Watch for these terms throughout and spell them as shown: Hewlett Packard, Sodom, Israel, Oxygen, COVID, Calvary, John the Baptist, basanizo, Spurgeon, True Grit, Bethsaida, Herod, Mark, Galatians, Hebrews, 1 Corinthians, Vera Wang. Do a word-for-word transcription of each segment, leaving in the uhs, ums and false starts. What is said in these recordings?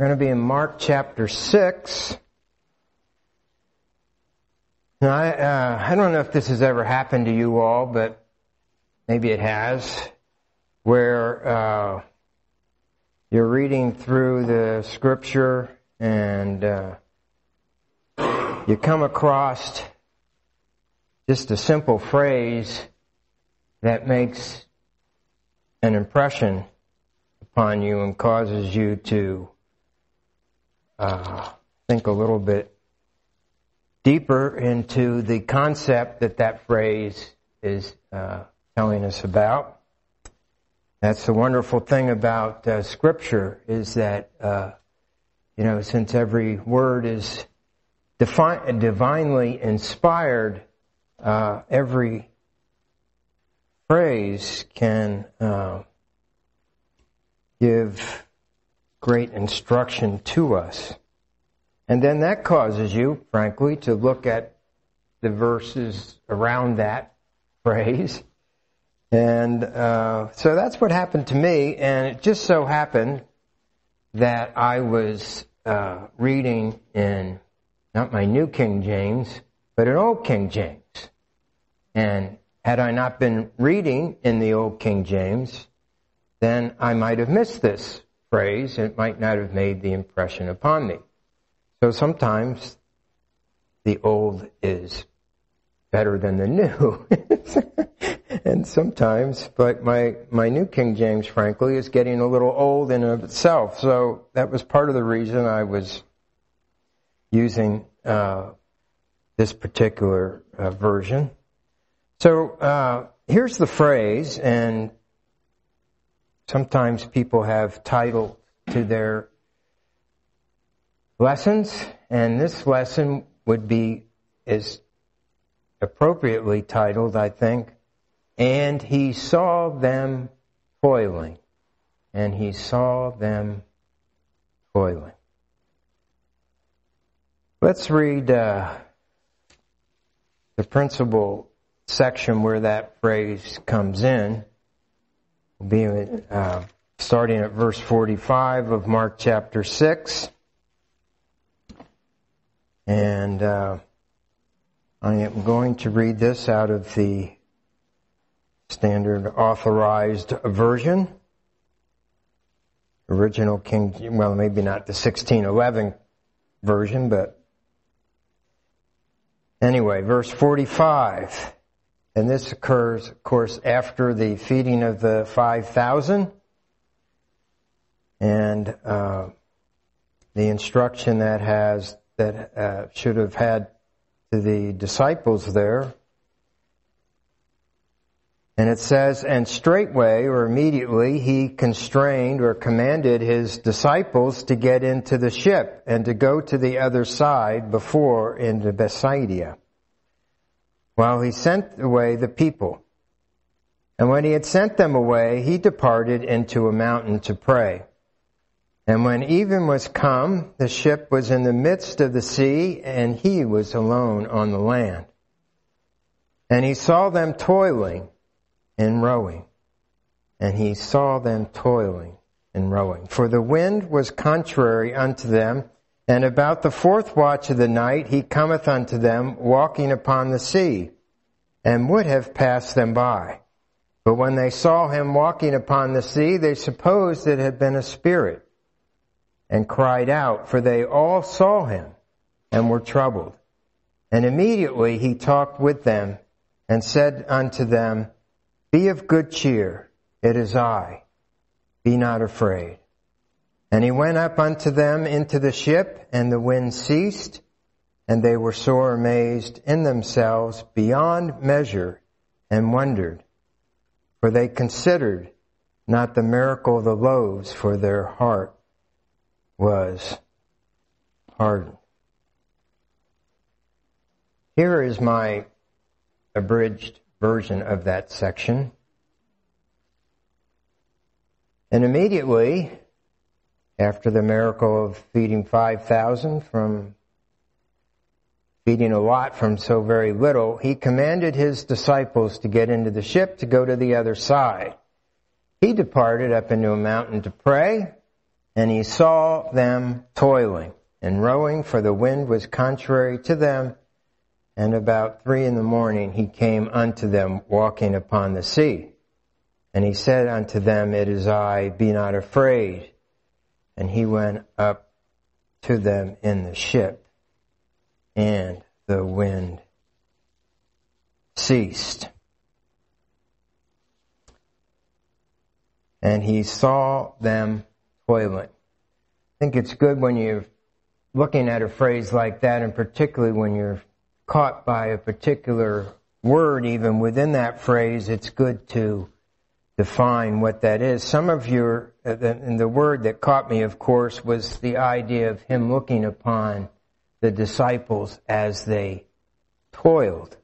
We're going to be in Mark chapter six. Now, I, uh, I don't know if this has ever happened to you all, but maybe it has, where uh, you're reading through the Scripture and uh, you come across just a simple phrase that makes an impression upon you and causes you to Uh, think a little bit deeper into the concept that that phrase is uh, telling us about. That's the wonderful thing about uh, Scripture, is that, uh, you know, since every word is defi- divinely inspired, uh, every phrase can uh, give great instruction to us. And then that causes you, frankly, to look at the verses around that phrase. And uh, so that's what happened to me, and it just so happened that I was uh, reading in, not my New King James, but an Old King James. And had I not been reading in the Old King James, then I might have missed this phrase, it might not have made the impression upon me. So sometimes the old is better than the new. And sometimes, but my, my New King James, frankly, is getting a little old in and of itself. So that was part of the reason I was using uh, this particular uh, version. So uh, here's the phrase, and sometimes people have title to their lessons, and this lesson would be, is appropriately titled, I think, And He Saw Them Toiling. And He Saw Them Toiling. Let's read uh, the principal section where that phrase comes in. We'll be uh, starting at verse forty-five of Mark chapter six. And uh, I am going to read this out of the Standard Authorized Version. Original King, well, maybe not the sixteen eleven version, but anyway, verse forty-five. And this occurs, of course, after the feeding of the five thousand and uh, the instruction that has that uh, should have had to the disciples there. And it says, and straightway or immediately he constrained or commanded his disciples to get into the ship and to go to the other side before into Bethsaida, while he sent away the people. And when he had sent them away, he departed into a mountain to pray. And when even was come, the ship was in the midst of the sea, and he was alone on the land. And he saw them toiling and rowing. And he saw them toiling and rowing. For the wind was contrary unto them, and about the fourth watch of the night he cometh unto them, walking upon the sea, and would have passed them by. But when they saw him walking upon the sea, they supposed it had been a spirit, and cried out, for they all saw him, and were troubled. And immediately he talked with them, and said unto them, Be of good cheer, it is I, be not afraid. And he went up unto them into the ship, and the wind ceased, and they were sore amazed in themselves beyond measure, and wondered. For they considered not the miracle of the loaves, for their heart was hardened. Here is my abridged version of that section. And immediately, after the miracle of feeding five thousand from feeding a lot from so very little, he commanded his disciples to get into the ship to go to the other side. He departed up into a mountain to pray, And he saw them toiling and rowing, for the wind was contrary to them. And about three in the morning he came unto them, walking upon the sea. And he said unto them, It is I, be not afraid. And he went up to them in the ship, and the wind ceased. And he saw them toiling. I think it's good when you're looking at a phrase like that, and particularly when you're caught by a particular word, even within that phrase, it's good to define what that is. Some of your, and the word that caught me, of course, was the idea of him looking upon the disciples as they toiled.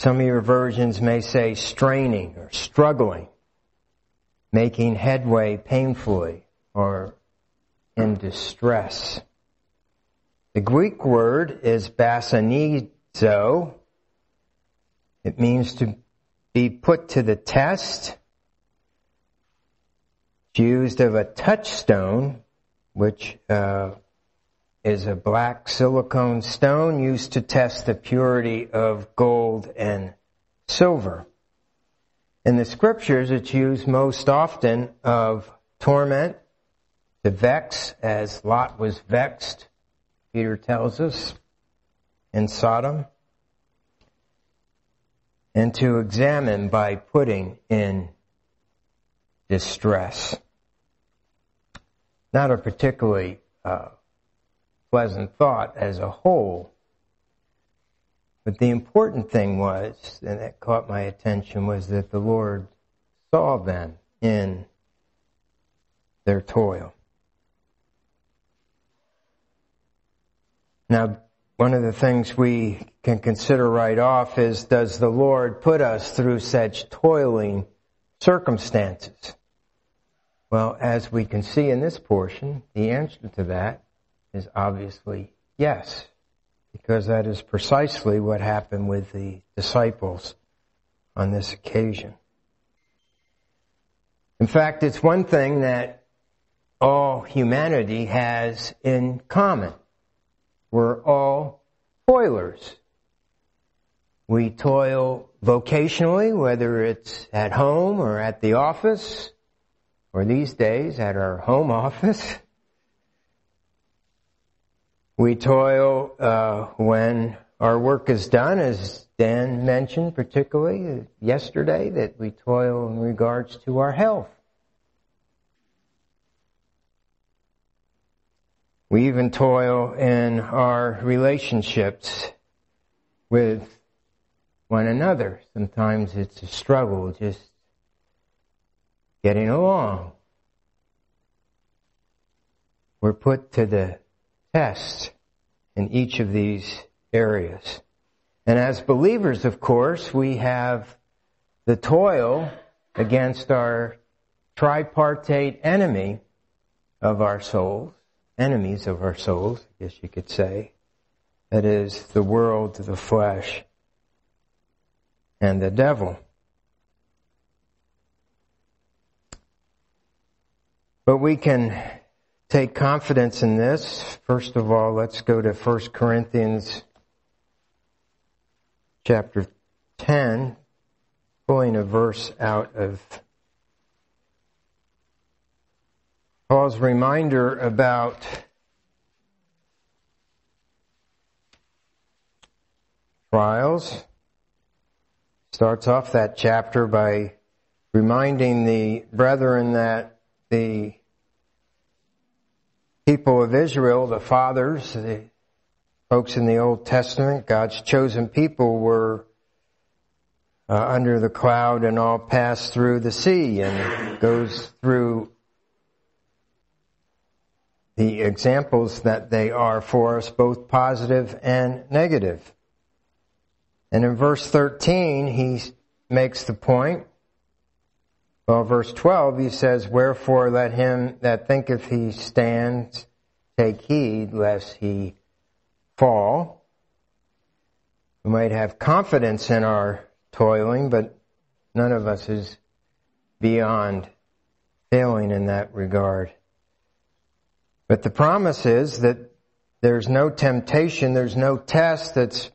Some of your versions may say straining or struggling, making headway painfully, or in distress. The Greek word is basanizo. It means to be put to the test. It's used of a touchstone, which uh, is a black silicone stone used to test the purity of gold and silver. In the scriptures, it's used most often of torment, to vex, as Lot was vexed, Peter tells us, in Sodom, and to examine by putting in distress. Not a particularly uh, pleasant thought as a whole, but the important thing was, and that caught my attention, was that the Lord saw them in their toil. Now, one of the things we can consider right off is, does the Lord put us through such toiling circumstances? Well, as we can see in this portion, the answer to that is obviously yes, because that is precisely what happened with the disciples on this occasion. In fact, it's one thing that all humanity has in common. We're all toilers. We toil vocationally, whether it's at home or at the office, or these days at our home office. We toil uh, when our work is done, as Dan mentioned particularly yesterday, that we toil in regards to our health. We even toil in our relationships with one another. Sometimes it's a struggle just getting along. We're put to the test in each of these areas. And as believers, of course, we have the toil against our tripartite enemy of our souls. Enemies of our souls, I guess you could say. That is, the world, the flesh, and the devil. But we can take confidence in this. First of all, let's go to First Corinthians chapter ten, pulling a verse out of Paul's reminder about trials. Starts off that chapter by reminding the brethren that the people of Israel, the fathers, the folks in the Old Testament, God's chosen people, were uh, under the cloud and all passed through the sea, and goes through the examples that they are for us, both positive and negative. And in verse thirteen, he makes the point. Well, verse twelve, he says, Wherefore let him that thinketh he stands take heed lest he fall. We might have confidence in our toiling, but none of us is beyond failing in that regard. But the promise is that there's no temptation, there's no test that's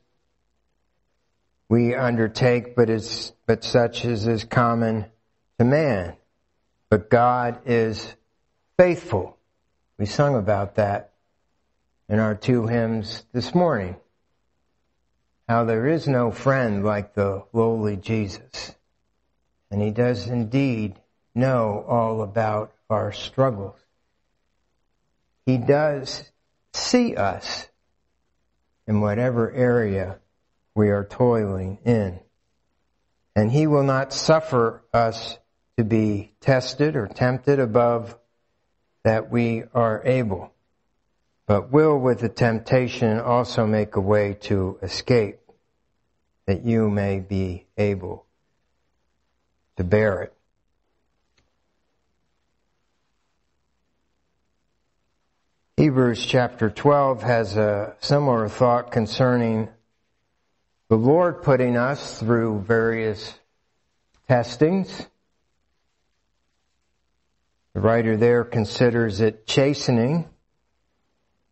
we undertake, but is but such as is common to man. But God is faithful. We sung about that in our two hymns this morning. How there is no friend like the lowly Jesus. And he does indeed know all about our struggles. He does see us in whatever area we are toiling in. And he will not suffer us to be tested or tempted above that we are able, but will with the temptation also make a way to escape, that you may be able to bear it. Hebrews chapter twelve has a similar thought concerning the Lord putting us through various testings. The writer there considers it chastening,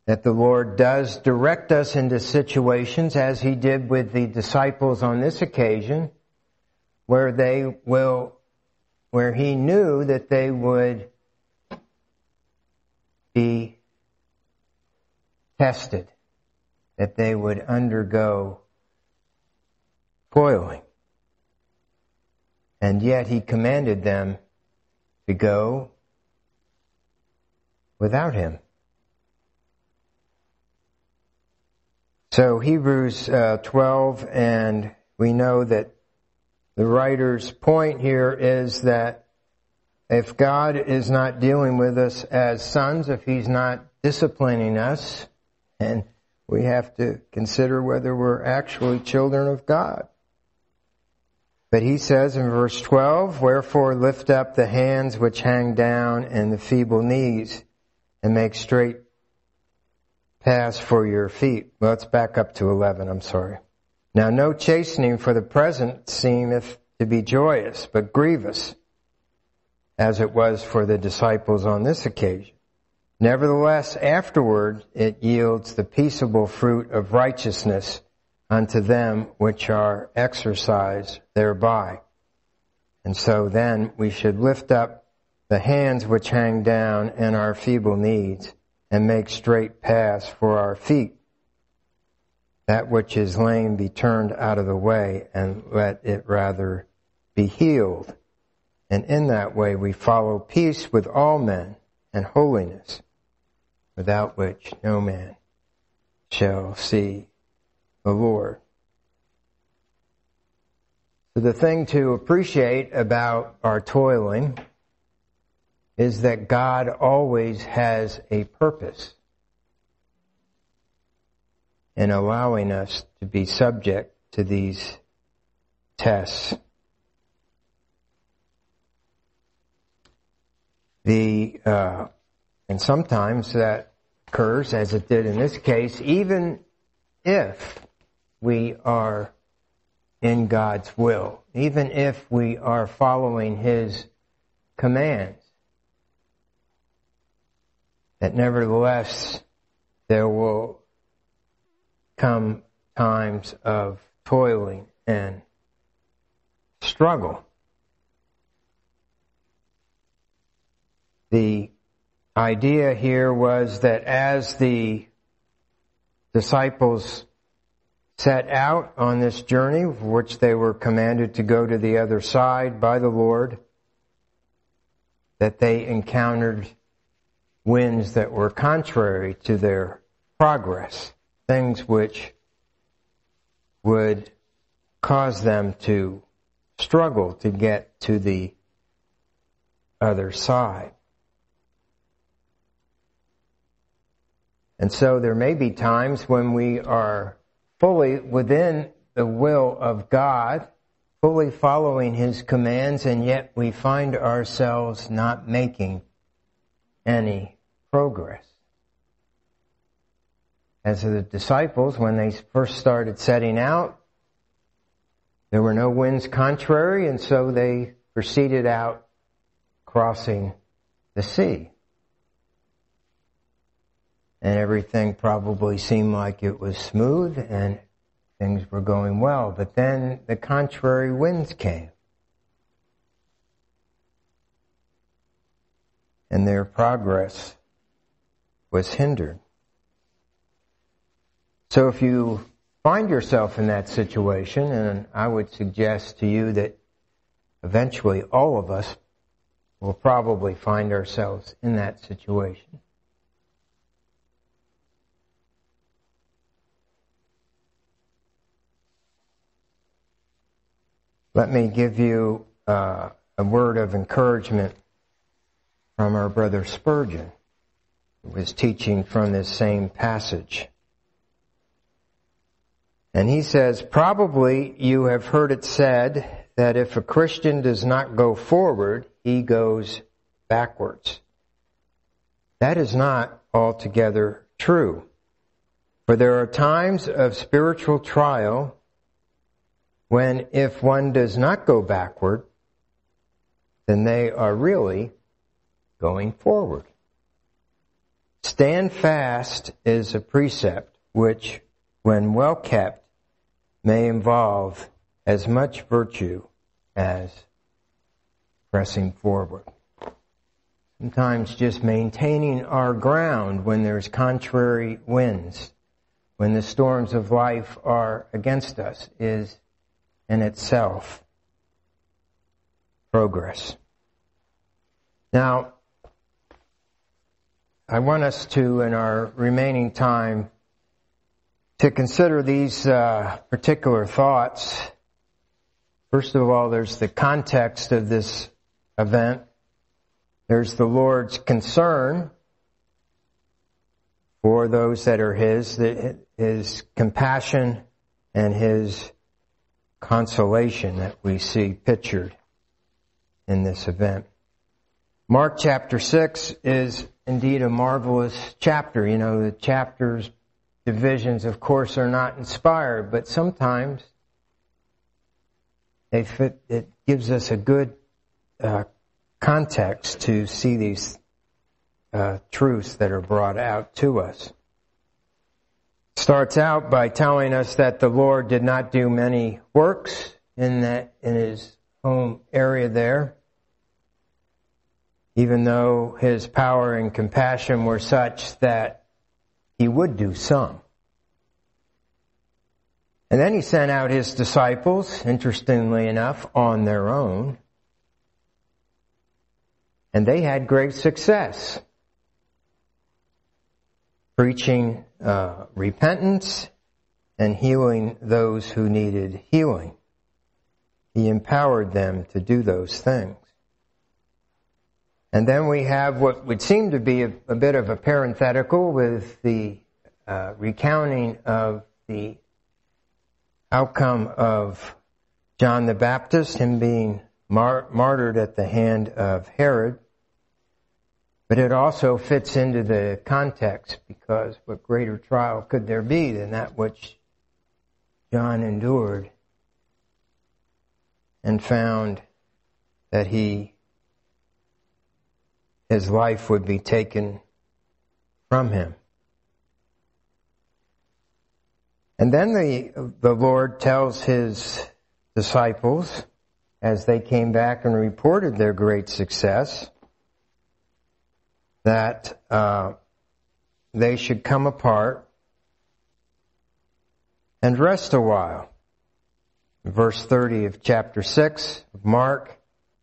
that the Lord does direct us into situations, as he did with the disciples on this occasion, where they will, where he knew that they would be tested, that they would undergo toiling. And yet he commanded them to go without him. So Hebrews uh, twelve, and we know that the writer's point here is that if God is not dealing with us as sons, if he's not disciplining us, and we have to consider whether we're actually children of God. But he says in verse twelve, "Wherefore lift up the hands which hang down and the feeble knees, and make straight paths for your feet." Well, let's back up to eleven, I'm sorry. "Now no chastening for the present seemeth to be joyous, but grievous, as it was for the disciples on this occasion. Nevertheless, afterward it yields the peaceable fruit of righteousness unto them which are exercised thereby. And so then we should lift up the hands which hang down and our feeble knees, and make straight paths for our feet. That which is lame be turned out of the way, and let it rather be healed. And in that way we follow peace with all men, and holiness, without which no man shall see the Lord." So the thing to appreciate about our toiling is that God always has a purpose in allowing us to be subject to these tests. The uh, and sometimes that occurs, as it did in this case, even if we are in God's will, even if we are following his commands. That nevertheless, there will come times of toiling and struggle. The idea here was that as the disciples set out on this journey, which they were commanded to go to the other side by the Lord, that they encountered winds that were contrary to their progress, things which would cause them to struggle to get to the other side. And so there may be times when we are fully within the will of God, fully following his commands, and yet we find ourselves not making any progress. As the disciples, when they first started setting out, there were no winds contrary, and so they proceeded out, crossing the sea. And everything probably seemed like it was smooth and things were going well. But then the contrary winds came. And their progress was hindered. So if you find yourself in that situation, and I would suggest to you that eventually all of us will probably find ourselves in that situation, let me give you uh, a word of encouragement from our brother Spurgeon, who was teaching from this same passage. And he says, probably you have heard it said that if a Christian does not go forward, he goes backwards. That is not altogether true. For there are times of spiritual trial when if one does not go backward, then they are really going forward. Stand fast is a precept which, when well kept, may involve as much virtue as pressing forward. Sometimes just maintaining our ground when there's contrary winds, when the storms of life are against us, is in itself progress. Now, I want us to, in our remaining time, to consider these uh, particular thoughts. First of all, there's the context of this event. There's the Lord's concern for those that are His, His compassion and His consolation that we see pictured in this event. Mark chapter six is indeed a marvelous chapter. You know, the chapters, divisions, of course, are not inspired, but sometimes they fit, it gives us a good uh, context to see these uh, truths that are brought out to us. Starts out by telling us that the Lord did not do many works in that in His home area there, even though His power and compassion were such that He would do some. And then He sent out His disciples, interestingly enough, on their own, and they had great success, preaching Uh, repentance and healing those who needed healing. He empowered them to do those things. And then we have what would seem to be a, a bit of a parenthetical with the uh, recounting of the outcome of John the Baptist, him being mar- martyred at the hand of Herod. But it also fits into the context, because what greater trial could there be than that which John endured and found that he, his life would be taken from him. And then the, the Lord tells His disciples, as they came back and reported their great success, that uh, they should come apart and rest a while. Verse thirty of chapter six of Mark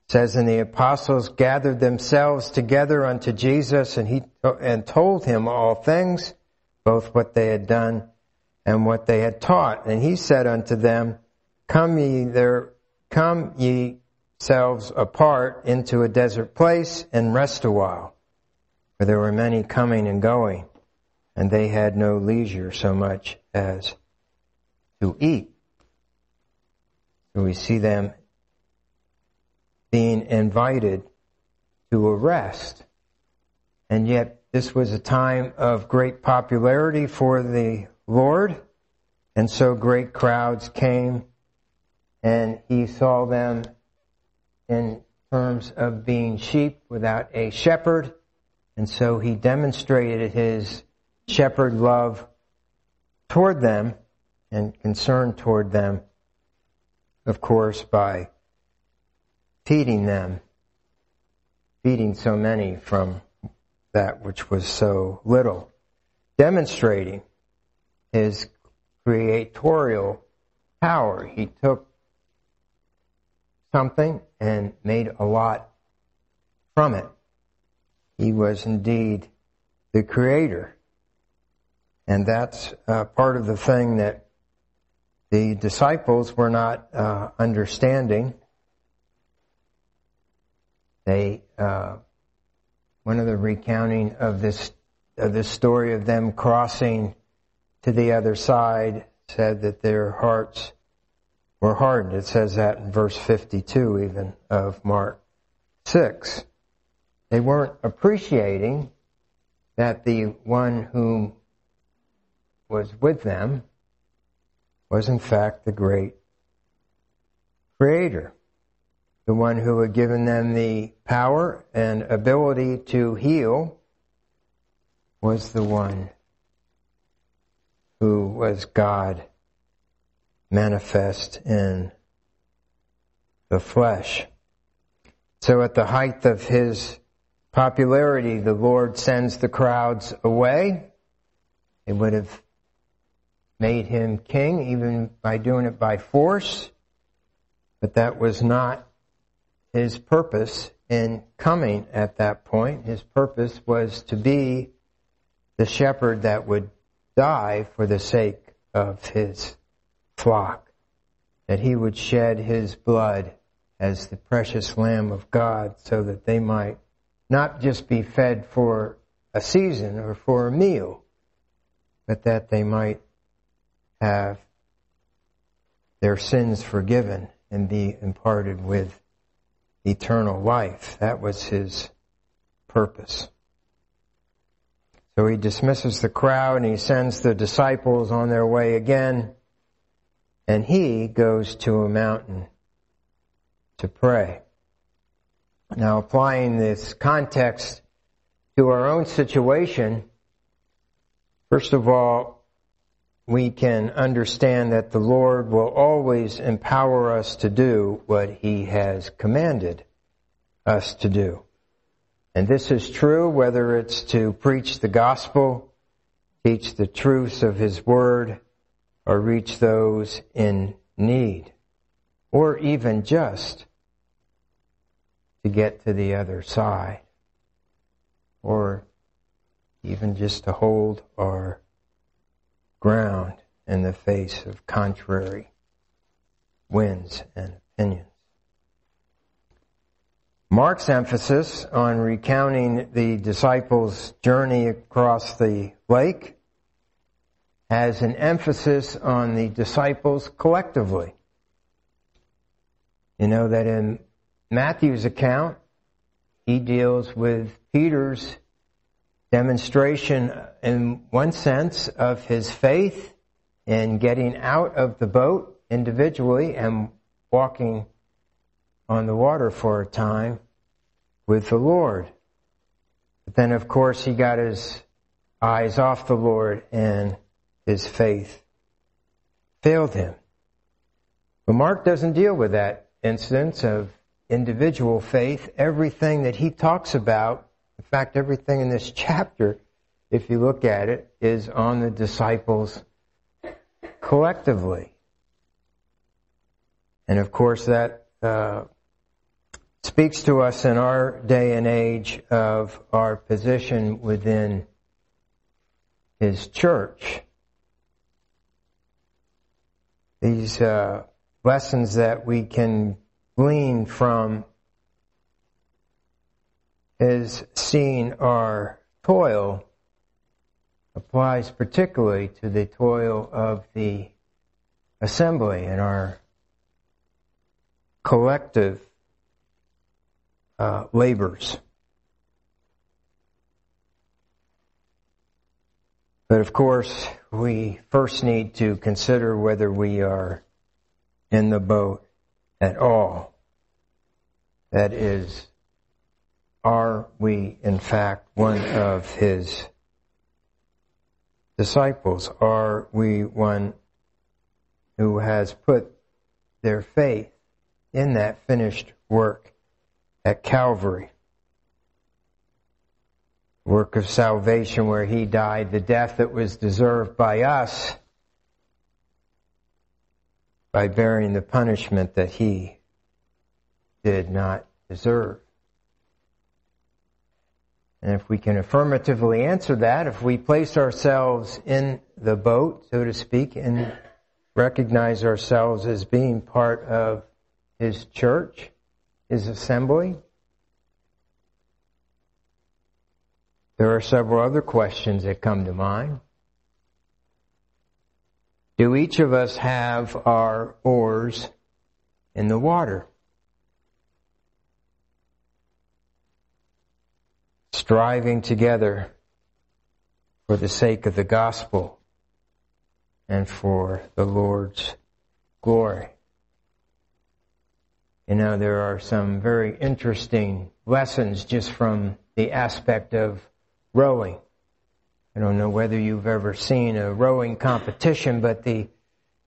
says, and the apostles gathered themselves together unto Jesus, and he and told Him all things, both what they had done and what they had taught. And He said unto them, Come ye there, come ye selves apart into a desert place, and rest a while. For there were many coming and going, and they had no leisure so much as to eat. So we see them being invited to a rest. And yet this was a time of great popularity for the Lord, and so great crowds came, and He saw them in terms of being sheep without a shepherd. And so he demonstrated his shepherd love toward them and concern toward them, of course, by feeding them, feeding so many from that which was so little, demonstrating his creatorial power. He took something and made a lot from it. He was indeed the creator. And that's uh, part of the thing that the disciples were not uh, understanding. They, uh, one of the recounting of this, of this story of them crossing to the other side said that their hearts were hardened. It says that in verse fifty-two even of Mark six. They weren't appreciating that the one whom was with them was in fact the great Creator, the one who had given them the power and ability to heal was the one who was God manifest in the flesh. So at the height of his popularity, the Lord sends the crowds away. It would have made him king, even by doing it by force. But that was not his purpose in coming at that point. His purpose was to be the shepherd that would die for the sake of his flock, that he would shed his blood as the precious Lamb of God so that they might not just be fed for a season or for a meal, but that they might have their sins forgiven and be imparted with eternal life. That was his purpose. So he dismisses the crowd and he sends the disciples on their way again, and he goes to a mountain to pray. Now, applying this context to our own situation, first of all, we can understand that the Lord will always empower us to do what he has commanded us to do. And this is true whether it's to preach the gospel, teach the truths of his word, or reach those in need, or even just to get to the other side, or even just to hold our ground in the face of contrary winds and opinions. Mark's emphasis on recounting the disciples' journey across the lake has an emphasis on the disciples collectively. You know that in Matthew's account, he deals with Peter's demonstration, in one sense, of his faith in getting out of the boat individually and walking on the water for a time with the Lord. But then, of course, he got his eyes off the Lord and his faith failed him. But Mark doesn't deal with that instance of individual faith. Everything that he talks about, in fact, everything in this chapter, if you look at it, is on the disciples collectively. And, of course, that uh, speaks to us in our day and age of our position within his church. These uh, lessons that we can glean from his seeing our toil applies particularly to the toil of the assembly and our collective uh, labors. But of course, we first need to consider whether we are in the boat at all. That is, are we in fact one of his disciples? Are we one who has put their faith in that finished work at Calvary? Work of salvation where he died, the death that was deserved by us by bearing the punishment that he did not deserve. And if we can affirmatively answer that, if we place ourselves in the boat, so to speak, and recognize ourselves as being part of his church, his assembly, there are several other questions that come to mind. Do each of us have our oars in the water? Striving together for the sake of the gospel and for the Lord's glory. You know, there are some very interesting lessons just from the aspect of rowing. I don't know whether you've ever seen a rowing competition, but the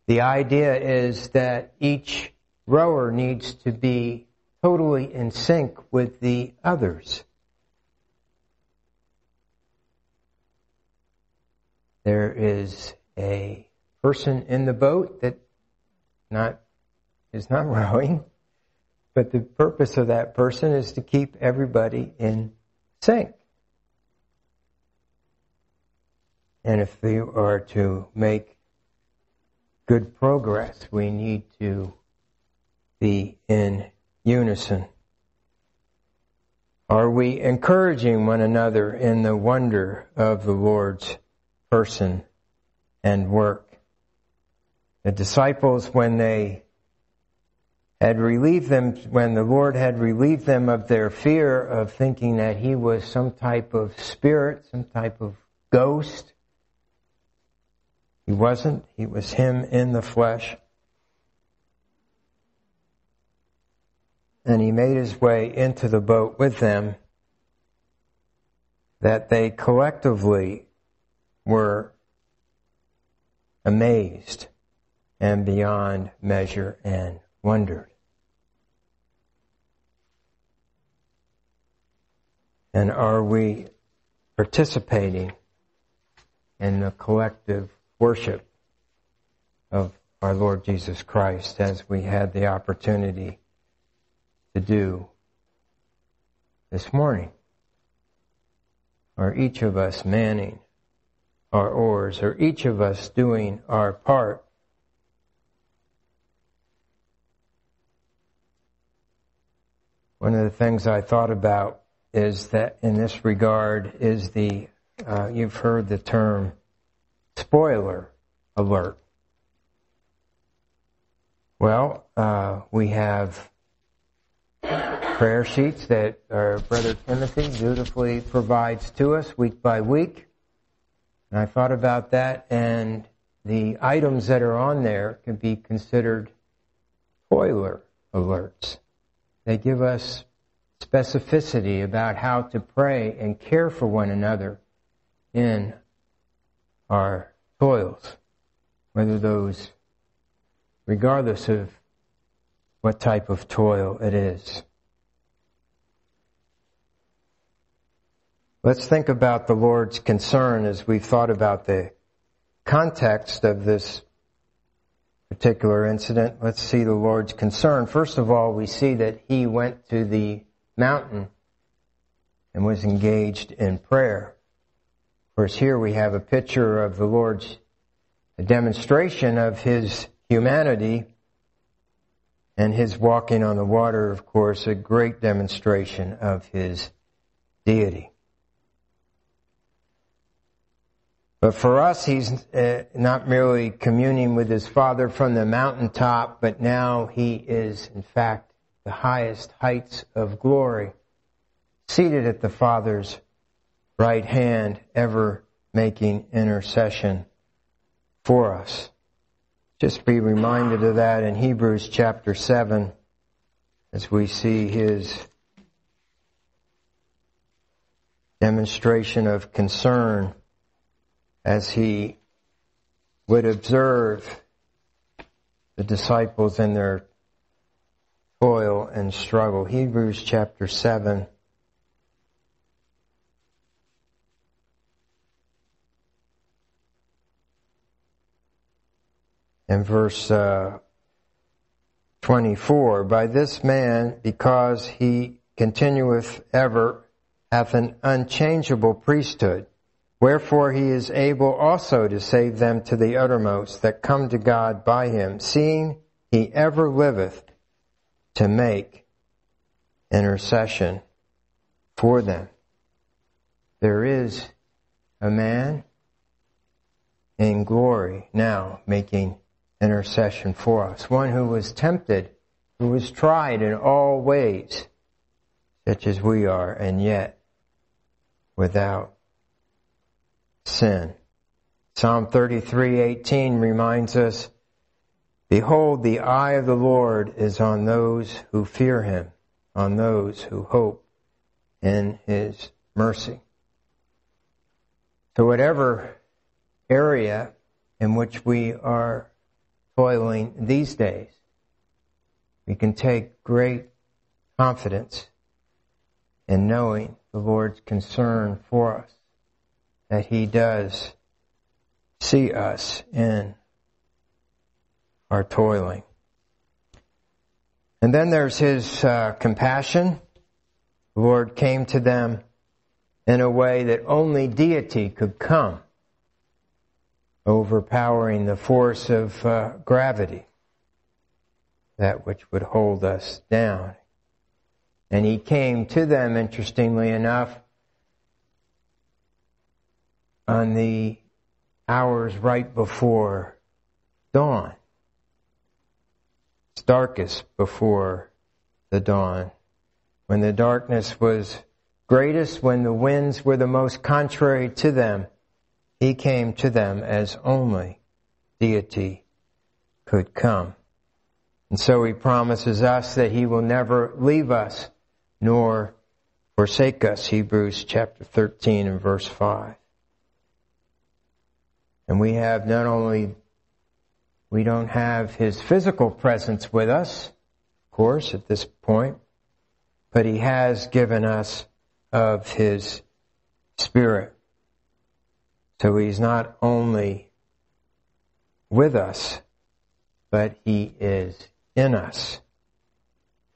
the idea is that each rower needs to be totally in sync with the others. There is a person in the boat that not is not rowing, but the purpose of that person is to keep everybody in sync. And if we are to make good progress, we need to be in unison. Are we encouraging one another in the wonder of the Lord's person and work? The disciples, when they had relieved them, when the Lord had relieved them of their fear of thinking that he was some type of spirit, some type of ghost, he wasn't. He was him in the flesh. And he made his way into the boat with them, that they collectively were amazed and beyond measure and wondered. And are we participating in the collective worship of our Lord Jesus Christ as we had the opportunity to do this morning? Are each of us manning our oars? Are each of us doing our part? One of the things I thought about is that in this regard is the, uh, you've heard the term spoiler alert. Well, uh, we have prayer sheets that our brother Timothy dutifully provides to us week by week. And I thought about that, and the items that are on there can be considered spoiler alerts. They give us specificity about how to pray and care for one another in our toils, whether those, regardless of what type of toil it is. Let's think about the Lord's concern as we've thought about the context of this particular incident. Let's see the Lord's concern. First of all, we see that he went to the mountain and was engaged in prayer. Of course, here we have a picture of the Lord's a demonstration of his humanity, and his walking on the water, of course, a great demonstration of his deity. But for us, he's uh, not merely communing with his Father from the mountaintop, but now he is, in fact, the highest heights of glory, seated at the Father's right hand, ever making intercession for us. Just be reminded of that in Hebrews chapter seven, as we see his demonstration of concern as he would observe the disciples in their toil and struggle. Hebrews chapter seven. In verse uh, twenty-four, by this man, because he continueth ever, hath an unchangeable priesthood, wherefore he is able also to save them to the uttermost that come to God by him, seeing he ever liveth to make intercession for them. There is a man in glory now making intercession for us. One who was tempted, who was tried in all ways, such as we are, and yet without sin. Psalm thirty-three eighteen reminds us, behold, the eye of the Lord is on those who fear him, on those who hope in his mercy. So whatever area in which we are toiling these days, we can take great confidence in knowing the Lord's concern for us, that he does see us in our toiling. And then there's his uh, compassion. The Lord came to them in a way that only deity could come, overpowering the force of uh, gravity, that which would hold us down. And he came to them, interestingly enough, on the hours right before dawn. It's darkest before the dawn, when the darkness was greatest, when the winds were the most contrary to them. He came to them as only deity could come. And so he promises us that he will never leave us nor forsake us. Hebrews chapter thirteen and verse five. And we have not only, we don't have his physical presence with us, of course, at this point, but he has given us of his Spirit. So he's not only with us, but he is in us.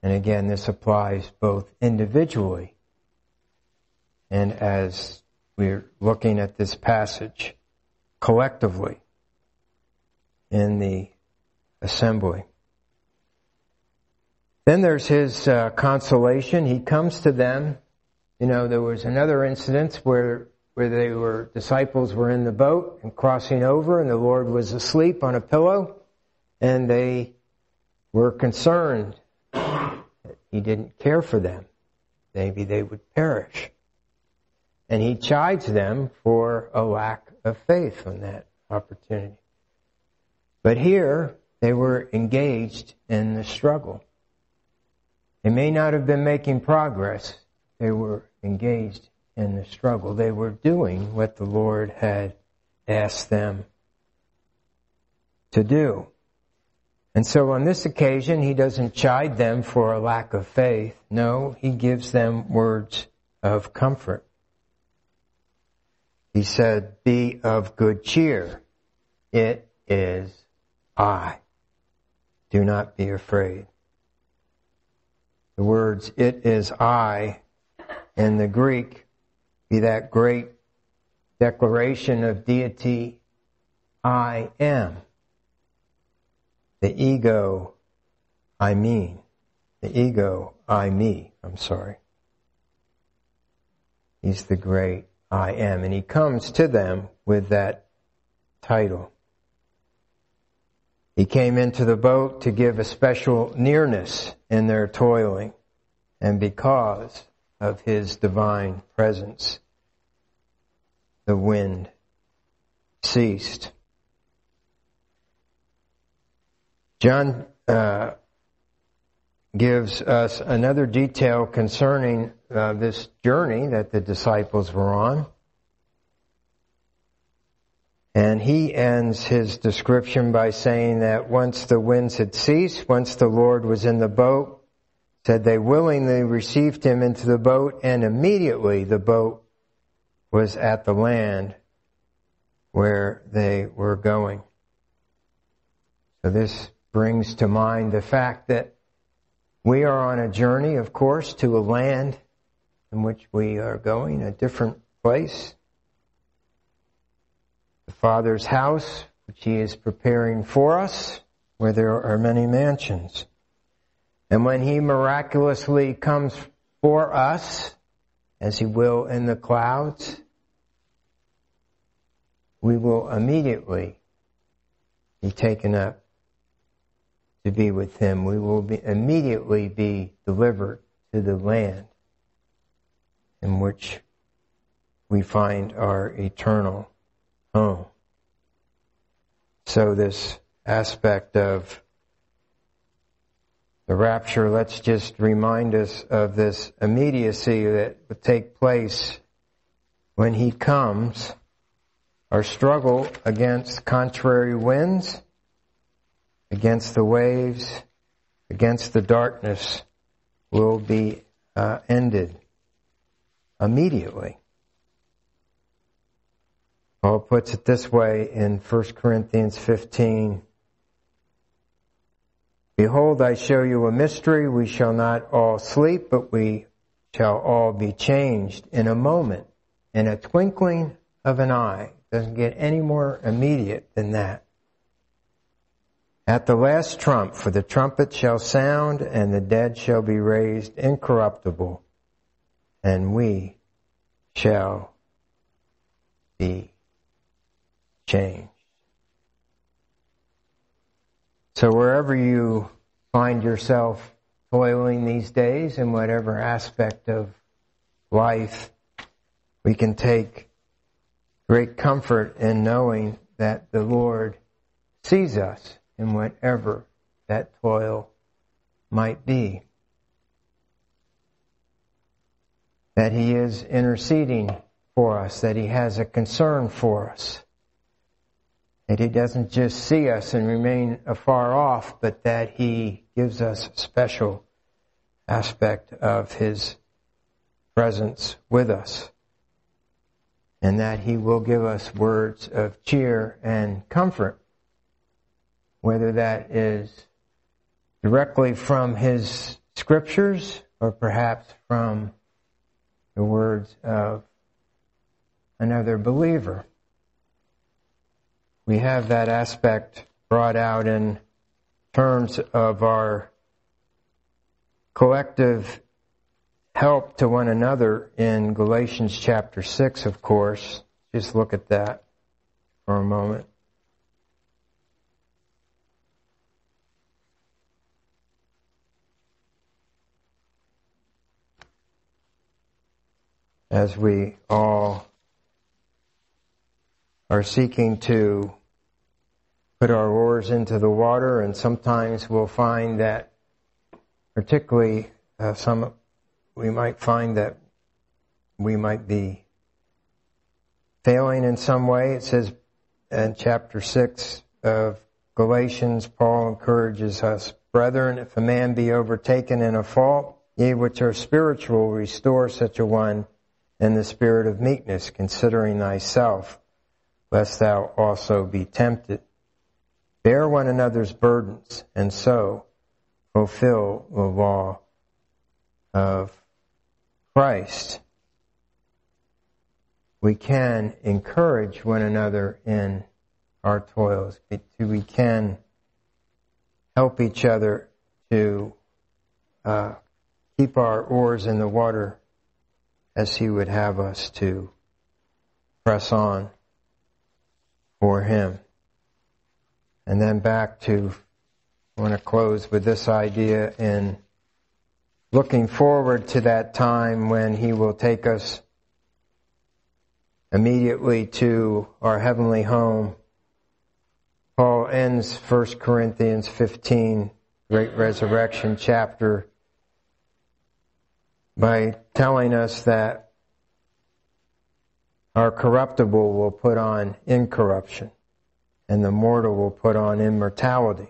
And again, this applies both individually and, as we're looking at this passage, collectively in the assembly. Then there's his uh, consolation. He comes to them. You know, there was another incident where where they were, disciples were in the boat and crossing over, and the Lord was asleep on a pillow, and they were concerned that he didn't care for them. Maybe they would perish. And he chides them for a lack of faith on that opportunity. But here, they were engaged in the struggle. They may not have been making progress. They were engaged in the struggle. They were doing what the Lord had asked them to do. And so on this occasion, he doesn't chide them for a lack of faith. No, he gives them words of comfort. He said, be of good cheer. It is I. Do not be afraid. The words, it is I, in the Greek, be that great declaration of deity, I am. The ego, I mean. The ego, I me. I'm sorry. He's the great I am. And he comes to them with that title. He came into the boat to give a special nearness in their toiling, and because of his divine presence, the wind ceased. John uh, gives us another detail concerning uh, this journey that the disciples were on. And he ends his description by saying that once the winds had ceased, once the Lord was in the boat, said they willingly received him into the boat, and immediately the boat was at the land where they were going. So this brings to mind the fact that we are on a journey, of course, to a land in which we are going, a different place. The Father's house, which He is preparing for us, where there are many mansions. And when He miraculously comes for us, as He will in the clouds, we will immediately be taken up to be with Him. We will be immediately be delivered to the land in which we find our eternal home. So this aspect of the rapture, let's just remind us of this immediacy that will take place when He comes. Our struggle against contrary winds, against the waves, against the darkness will be uh, ended immediately. Paul puts it this way in First Corinthians fifteen. Behold, I show you a mystery. We shall not all sleep, but we shall all be changed in a moment, in a twinkling of an eye. Doesn't get any more immediate than that. At the last trump, for the trumpet shall sound, and the dead shall be raised incorruptible, and we shall be changed. So wherever you find yourself toiling these days, in whatever aspect of life, we can take great comfort in knowing that the Lord sees us in whatever that toil might be, that He is interceding for us, that He has a concern for us, that He doesn't just see us and remain afar off, but that He gives us a special aspect of His presence with us, and that He will give us words of cheer and comfort, whether that is directly from His scriptures or perhaps from the words of another believer. We have that aspect brought out in terms of our collective help to one another in Galatians chapter six, of course. Just look at that for a moment. As we all are seeking to put our oars into the water, and sometimes we'll find that, particularly uh, some, we might find that we might be failing in some way. It says in chapter six of Galatians, Paul encourages us, brethren, if a man be overtaken in a fault, ye which are spiritual, restore such a one in the spirit of meekness, considering thyself, lest thou also be tempted. Bear one another's burdens, and so fulfill the law of Christ. We can encourage one another in our toils. We can help each other to uh, keep our oars in the water as He would have us to press on for Him. And then back to, I want to close with this idea in looking forward to that time when He will take us immediately to our heavenly home. Paul ends First Corinthians fifteen Great Resurrection chapter by telling us that our corruptible will put on incorruption, and the mortal will put on immortality.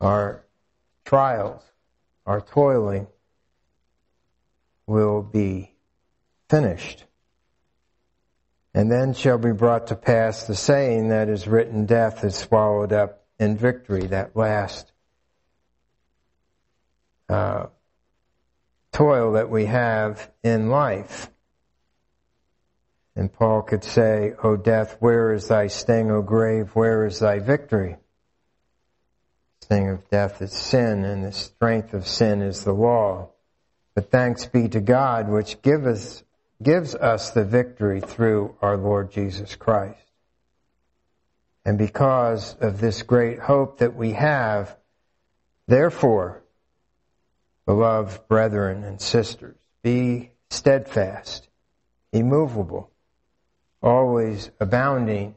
Our trials, our toiling, will be finished. And then shall be brought to pass the saying that is written, death is swallowed up in victory. That last uh, toil that we have in life. And Paul could say, O death, where is thy sting? O grave, where is thy victory? The sting of death is sin, and the strength of sin is the law. But thanks be to God, which giveth gives us the victory through our Lord Jesus Christ. And because of this great hope that we have, therefore, beloved brethren and sisters, be steadfast, immovable, always abounding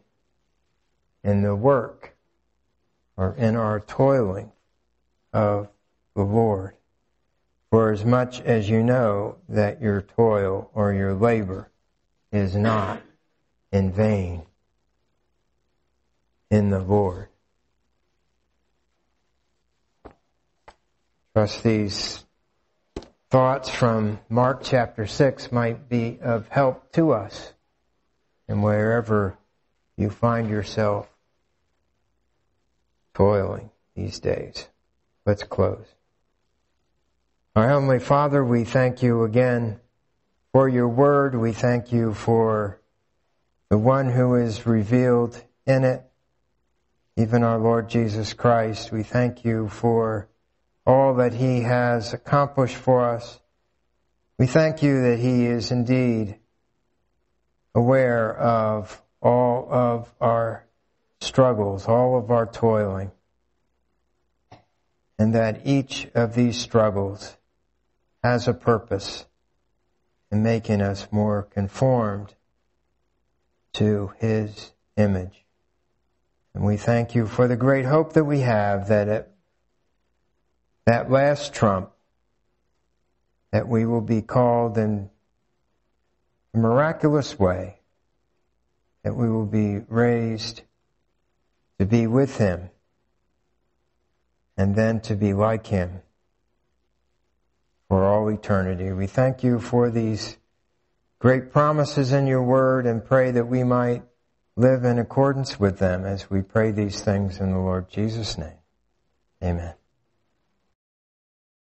in the work or in our toiling of the Lord. For as much as you know that your toil or your labor is not in vain in the Lord. Trust these thoughts from Mark chapter six might be of help to us. And wherever you find yourself toiling these days, let's close. Our Heavenly Father, we thank you again for your word. We thank you for the one who is revealed in it, even our Lord Jesus Christ. We thank you for all that he has accomplished for us. We thank you that he is indeed aware of all of our struggles, all of our toiling, and that each of these struggles has a purpose in making us more conformed to his image. And we thank you for the great hope that we have that at that last trump, that we will be called in a miraculous way, that we will be raised to be with him and then to be like him for all eternity. We thank you for these great promises in your word and pray that we might live in accordance with them as we pray these things in the Lord Jesus' name. Amen.